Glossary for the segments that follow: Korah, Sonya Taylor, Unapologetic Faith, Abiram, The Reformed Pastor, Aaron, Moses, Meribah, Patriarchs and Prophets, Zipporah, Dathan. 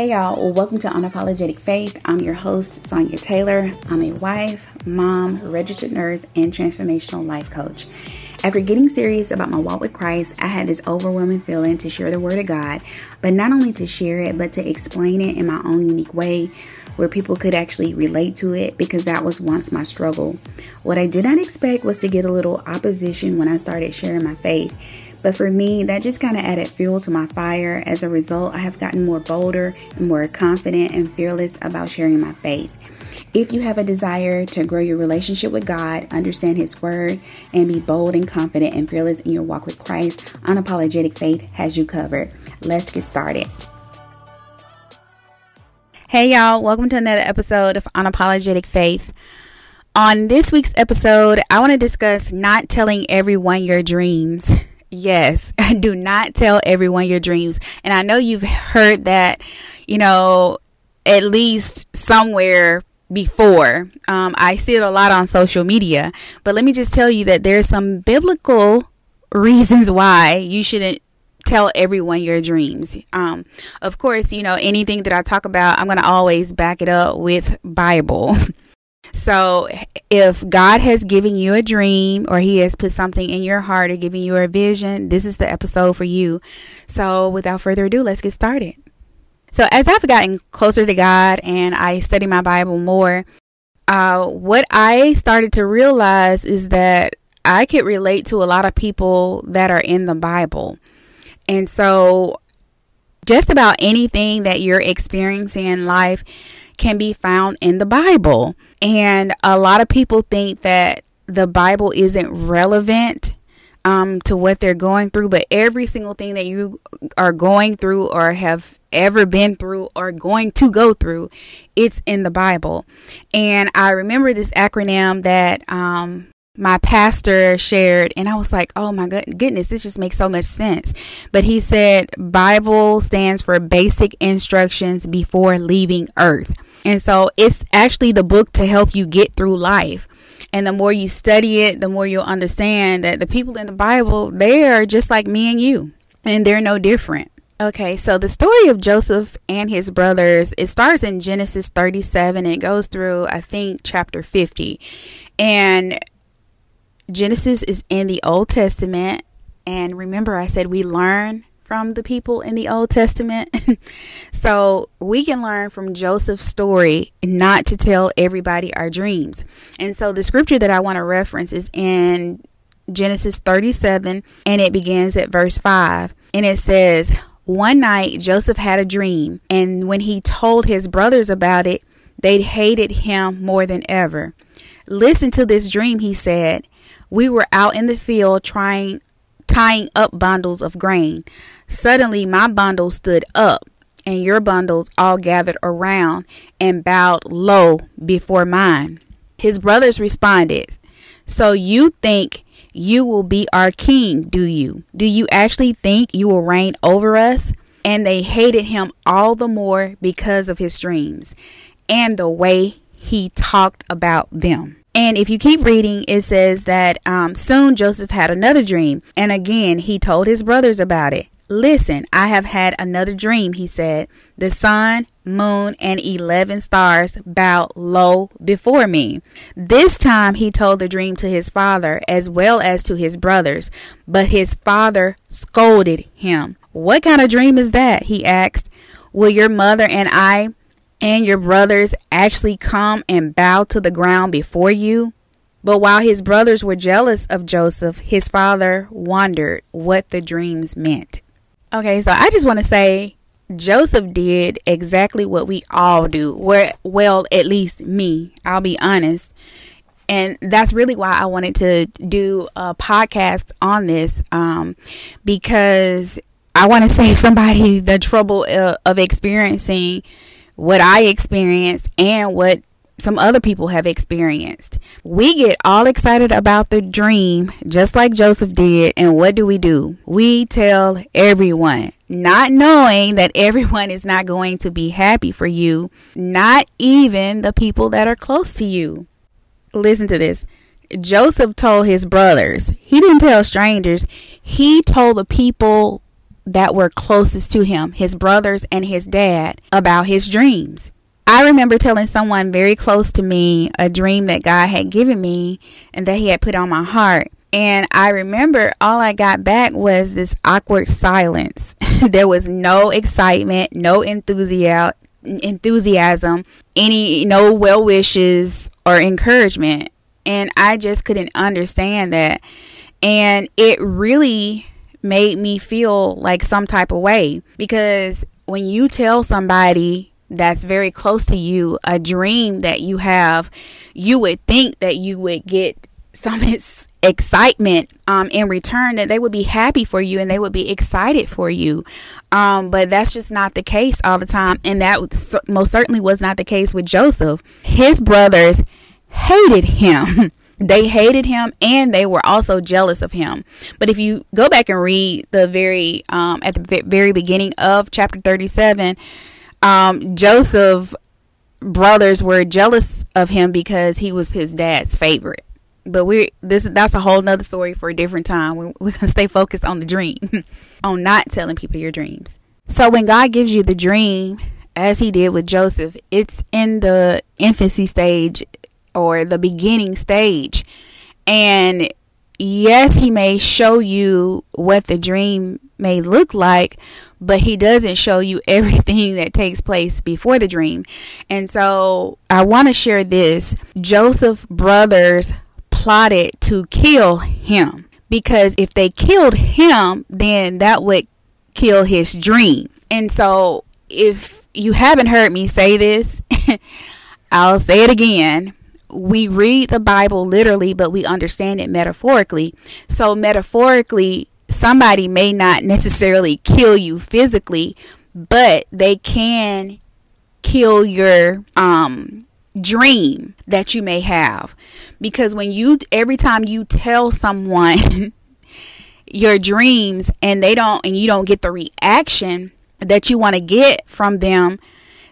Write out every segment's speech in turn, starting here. Hey y'all, well, welcome to Unapologetic Faith. I'm your host, Sonya Taylor. I'm a wife, mom, registered nurse, and transformational life coach. After getting serious about my walk with Christ, I had this overwhelming feeling to share the Word of God, but not only to share it, but to explain it in my own unique way where people could actually relate to it, because that was once my struggle. What I did not expect was to get a little opposition when I started sharing my faith. But for me, that just kind of added fuel to my fire. As a result, I have gotten more bolder and more confident and fearless about sharing my faith. If you have a desire to grow your relationship with God, understand His Word, and be bold and confident and fearless in your walk with Christ, Unapologetic Faith has you covered. Let's get started. Hey y'all, welcome to another episode of Unapologetic Faith. On this week's episode, I want to discuss not telling everyone your dreams. Yes, do not tell everyone your dreams. And I know you've heard that, at least somewhere before. I see it a lot on social media. But let me just tell you that there's some biblical reasons why you shouldn't tell everyone your dreams. Of course, anything that I talk about, I'm going to always back it up with Bible. So if God has given you a dream or He has put something in your heart or giving you a vision, this is the episode for you. So without further ado, let's get started. So as I've gotten closer to God and I study my Bible more, what I started to realize is that I could relate to a lot of people that are in the Bible. And so just about anything that you're experiencing in life can be found in the Bible. And a lot of people think that the Bible isn't relevant to what they're going through, but every single thing that you are going through or have ever been through or going to go through, it's in the Bible. And I remember this acronym that my pastor shared, and I was like, oh my goodness, this just makes so much sense. But he said Bible stands for Basic Instructions Before Leaving Earth. And so it's actually the book to help you get through life. And the more you study it, the more you'll understand that the people in the Bible, they are just like me and you, and they're no different. Okay, so the story of Joseph and his brothers, it starts in Genesis 37 and it goes through, I think, chapter 50. And Genesis is in the Old Testament. And remember, I said we learn from the people in the Old Testament. So we can learn from Joseph's story not to tell everybody our dreams. And so the scripture that I want to reference is in Genesis 37, and it begins at verse 5. And it says, "One night Joseph had a dream, and when he told his brothers about it, they hated him more than ever. 'Listen to this dream,' he said. 'We were out in the field tying up bundles of grain. Suddenly my bundle stood up and your bundles all gathered around and bowed low before mine.' His brothers responded, 'So you think you will be our king, do you? Do you actually think you will reign over us?' And they hated him all the more because of his dreams and the way he talked about them." And if you keep reading, it says that soon Joseph had another dream. And again, he told his brothers about it. "Listen, I have had another dream," he said. "The sun, moon, and 11 stars bowed low before me." This time he told the dream to his father as well as to his brothers. But his father scolded him. "What kind of dream is that?" he asked. "Will your mother and I and your brothers actually come and bow to the ground before you?" But while his brothers were jealous of Joseph, his father wondered what the dreams meant. Okay, so I just want to say Joseph did exactly what we all do. Well, at least me, I'll be honest. And that's really why I wanted to do a podcast on this, because I want to save somebody the trouble of experiencing what I experienced and what some other people have experienced. We get all excited about the dream, just like Joseph did. And what do? We tell everyone, not knowing that everyone is not going to be happy for you, not even the people that are close to you. Listen to this. Joseph told his brothers. He didn't tell strangers. He told the people that were closest to him, his brothers and his dad, about his dreams. I remember telling someone very close to me a dream that God had given me and that he had put on my heart. And I remember all I got back was this awkward silence. There was no excitement, no enthusiasm, no well wishes or encouragement. And I just couldn't understand that. And it really made me feel like some type of way, because when you tell somebody that's very close to you a dream that you have, you would think that you would get some excitement in return, that they would be happy for you and they would be excited for you. But that's just not the case all the time. And that most certainly was not the case with Joseph. His brothers hated him. They hated him, and they were also jealous of him. But if you go back and read the very beginning of chapter 37, Joseph's brothers were jealous of him because he was his dad's favorite. But that's a whole nother story for a different time. We're gonna stay focused on the dream, on not telling people your dreams. So when God gives you the dream, as he did with Joseph, it's in the infancy stage, or the beginning stage. And yes, he may show you what the dream may look like, but he doesn't show you everything that takes place before the dream. And so I want to share this. Joseph's brothers plotted to kill him, because if they killed him, then that would kill his dream. And so if you haven't heard me say this, I'll say it again. We read the Bible literally, but we understand it metaphorically. So metaphorically, somebody may not necessarily kill you physically, but they can kill your dream that you may have. Because when every time you tell someone your dreams and you don't get the reaction that you want to get from them,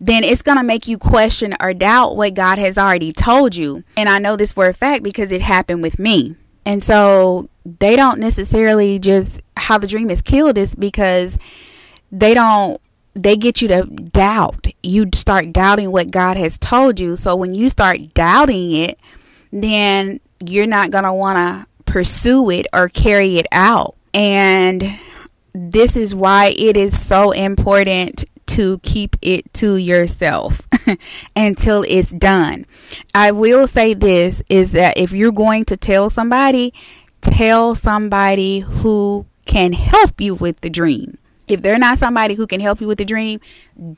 then it's going to make you question or doubt what God has already told you. And I know this for a fact because it happened with me. And so they don't necessarily just, how the dream is killed is because they get you to doubt. You start doubting what God has told you. So when you start doubting it, then you're not going to want to pursue it or carry it out. And this is why it is so important to keep it to yourself until it's done. I will say this, is that if you're going to tell somebody who can help you with the dream. If they're not somebody who can help you with the dream,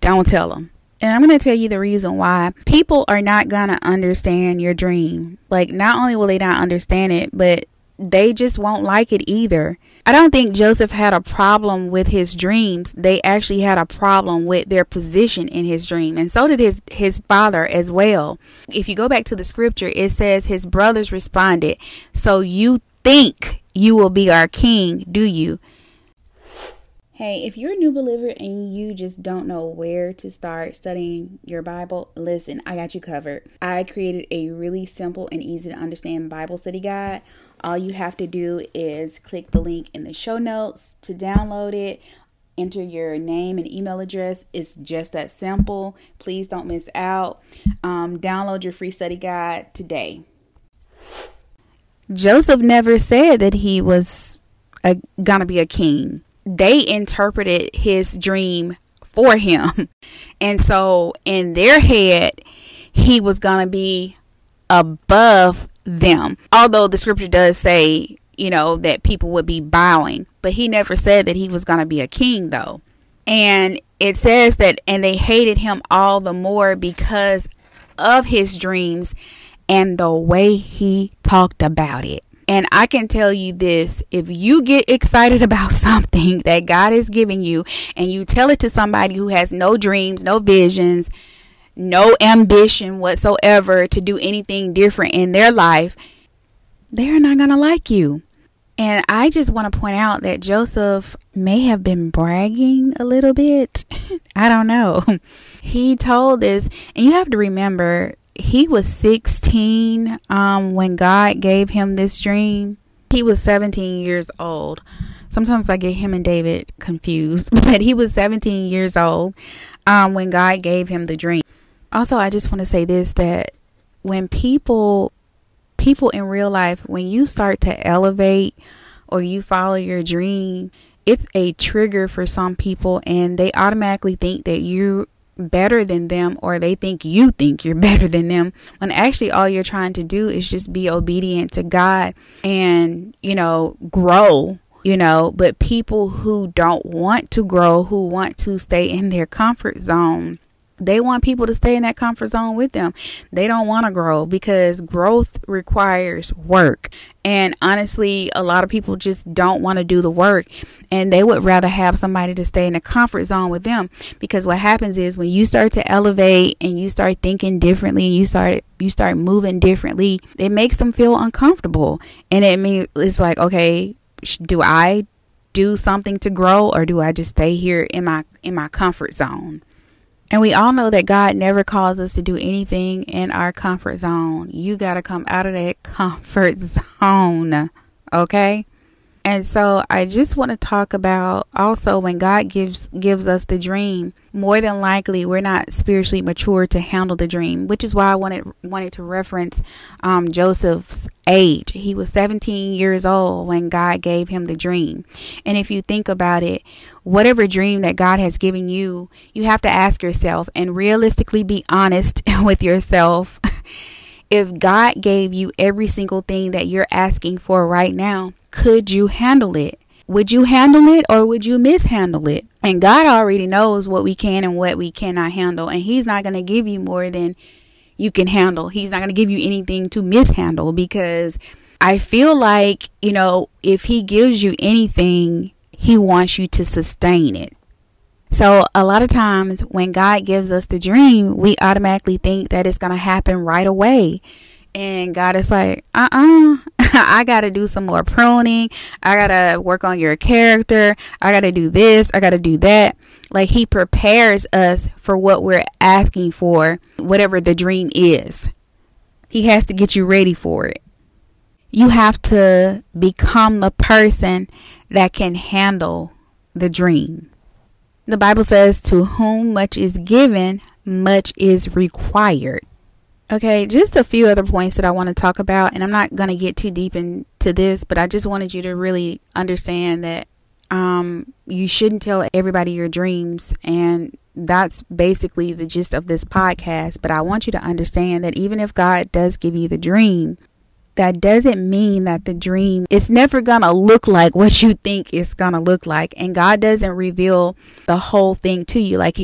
don't tell them. And I'm going to tell you the reason why. People are not going to understand your dream. Like, not only will they not understand it, but they just won't like it either. I don't think Joseph had a problem with his dreams. They actually had a problem with their position in his dream. And so did his father as well. If you go back to the scripture, it says his brothers responded, "So you think you will be our king, do you?" Hey, if you're a new believer and you just don't know where to start studying your Bible, listen, I got you covered. I created a really simple and easy to understand Bible study guide. All you have to do is click the link in the show notes to download it. Enter your name and email address. It's just that simple. Please don't miss out. Download your free study guide today. Joseph never said that he was going to be a king. They interpreted his dream for him. And so in their head, he was going to be above them. Although the scripture does say, that people would be bowing, but he never said that he was going to be a king though. And it says that, and they hated him all the more because of his dreams and the way he talked about it. And I can tell you this, if you get excited about something that God has given you and you tell it to somebody who has no dreams, no visions, no ambition whatsoever to do anything different in their life, they're not going to like you. And I just want to point out that Joseph may have been bragging a little bit. I don't know. He told this, and you have to remember, he was 16 when God gave him this dream. He was 17 years old. Sometimes I get him and David confused, but he was 17 years old when God gave him the dream. Also, I just want to say this, that when people in real life, when you start to elevate or you follow your dream, it's a trigger for some people, and they automatically think that you're better than them, or they think you're better than them, when actually all you're trying to do is just be obedient to God and, grow. But people who don't want to grow, who want to stay in their comfort zone, they want people to stay in that comfort zone with them. They don't want to grow, because growth requires work. And honestly, a lot of people just don't want to do the work, and they would rather have somebody to stay in the comfort zone with them. Because what happens is, when you start to elevate and you start thinking differently and you start moving differently, it makes them feel uncomfortable. And it means it's like, okay, do I do something to grow, or do I just stay here in my comfort zone? And we all know that God never calls us to do anything in our comfort zone. You got to come out of that comfort zone. Okay. And so I just want to talk about also, when God gives us the dream, more than likely we're not spiritually mature to handle the dream, which is why I wanted to reference Joseph's age. He was 17 years old when God gave him the dream. And if you think about it, whatever dream that God has given you, you have to ask yourself and realistically be honest with yourself. If God gave you every single thing that you're asking for right now, could you handle it? Would you handle it, or would you mishandle it? And God already knows what we can and what we cannot handle. And he's not going to give you more than you can handle. He's not going to give you anything to mishandle, because I feel like, if he gives you anything, he wants you to sustain it. So a lot of times when God gives us the dream, we automatically think that it's going to happen right away. And God is like, I got to do some more pruning. I got to work on your character. I got to do this. I got to do that. Like, he prepares us for what we're asking for, whatever the dream is. He has to get you ready for it. You have to become the person that can handle the dream. The Bible says, to whom much is given, much is required. Okay, just a few other points that I want to talk about, and I'm not going to get too deep into this, but I just wanted you to really understand that you shouldn't tell everybody your dreams, and that's basically the gist of this podcast. But I want you to understand that even if God does give you the dream, that doesn't mean that the dream, it's never going to look like what you think it's going to look like. And God doesn't reveal the whole thing to you like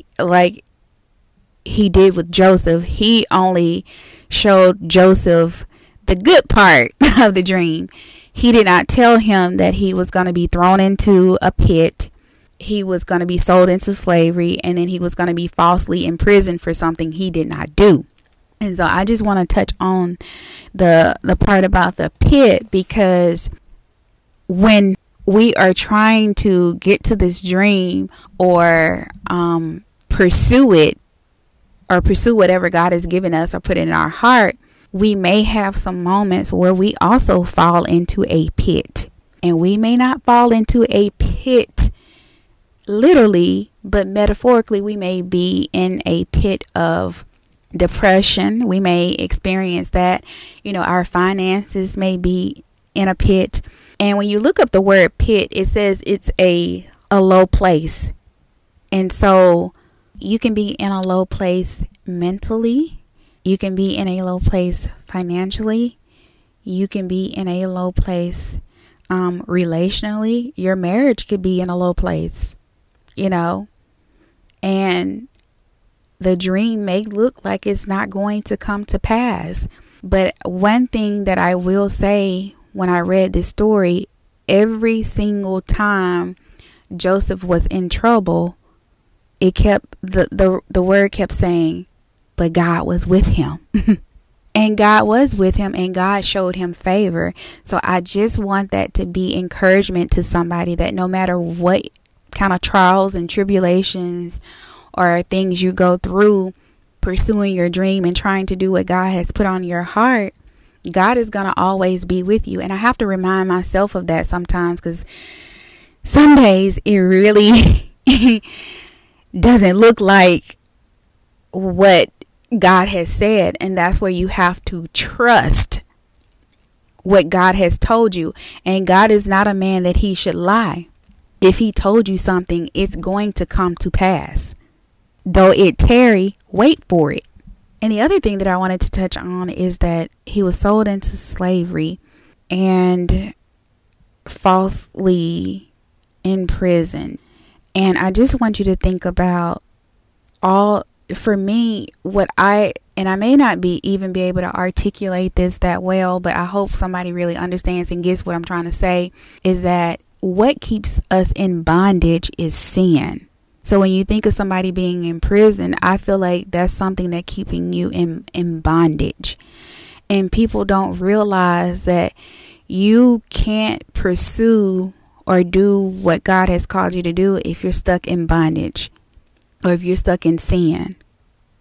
he did with Joseph. He only showed Joseph the good part of the dream. He did not tell him that he was going to be thrown into a pit. He was going to be sold into slavery, and then he was going to be falsely imprisoned for something he did not do. And so I just want to touch on the part about the pit, because when we are trying to get to this dream or pursue it, or pursue whatever God has given us or put in our heart, we may have some moments where we also fall into a pit. And we may not fall into a pit literally, but metaphorically, we may be in a pit of depression. We may experience that. Our finances may be in a pit. And when you look up the word pit, it says it's a low place. And so you can be in a low place mentally. You can be in a low place financially. You can be in a low place relationally. Your marriage could be in a low place, and the dream may look like it's not going to come to pass. But one thing that I will say, when I read this story, every single time Joseph was in trouble, it kept the word kept saying, but God was with him. And God was with him, and God showed him favor. So I just want that to be encouragement to somebody, that no matter what kind of trials and tribulations or things you go through pursuing your dream and trying to do what God has put on your heart, God is going to always be with you. And I have to remind myself of that sometimes, because some days it really doesn't look like what God has said. And that's where you have to trust what God has told you. And God is not a man that he should lie. If he told you something, it's going to come to pass. Though it tarry, wait for it. And the other thing that I wanted to touch on is that he was sold into slavery and falsely imprisoned. And I just want you to think about all, for me, what I, and I may not be even be able to articulate this that well, but I hope somebody really understands and gets what I'm trying to say, is that what keeps us in bondage is sin. So when you think of somebody being in prison, I feel like that's something that keeping you in bondage. And people don't realize that you can't pursue or do what God has called you to do if you're stuck in bondage or if you're stuck in sin.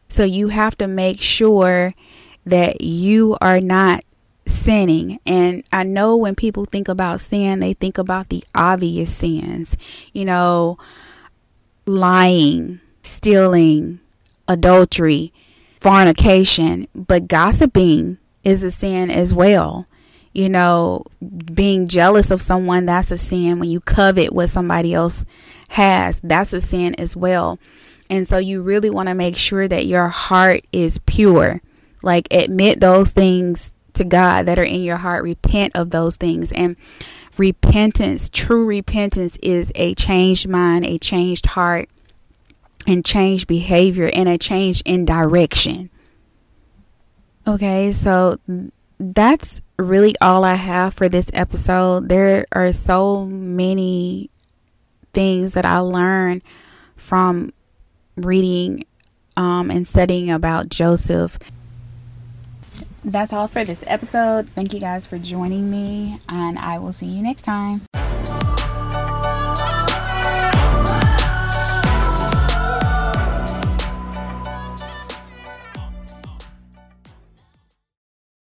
So you have to make sure that you are not sinning. And I know when people think about sin, they think about the obvious sins, you know, lying, stealing, adultery, fornication, but gossiping is a sin as well. You know, being jealous of someone, that's a sin. When you covet what somebody else has, that's a sin as well. And so you really want to make sure that your heart is pure. Like, admit those things to God that are in your heart. Repent of those things. And repentance, true repentance, is a changed mind, a changed heart, and changed behavior, and a change in direction. Okay, so that's really all I have for this episode. There are so many things that I learned from reading and studying about Joseph. That's all for this episode. Thank you guys for joining me, and I will see you next time.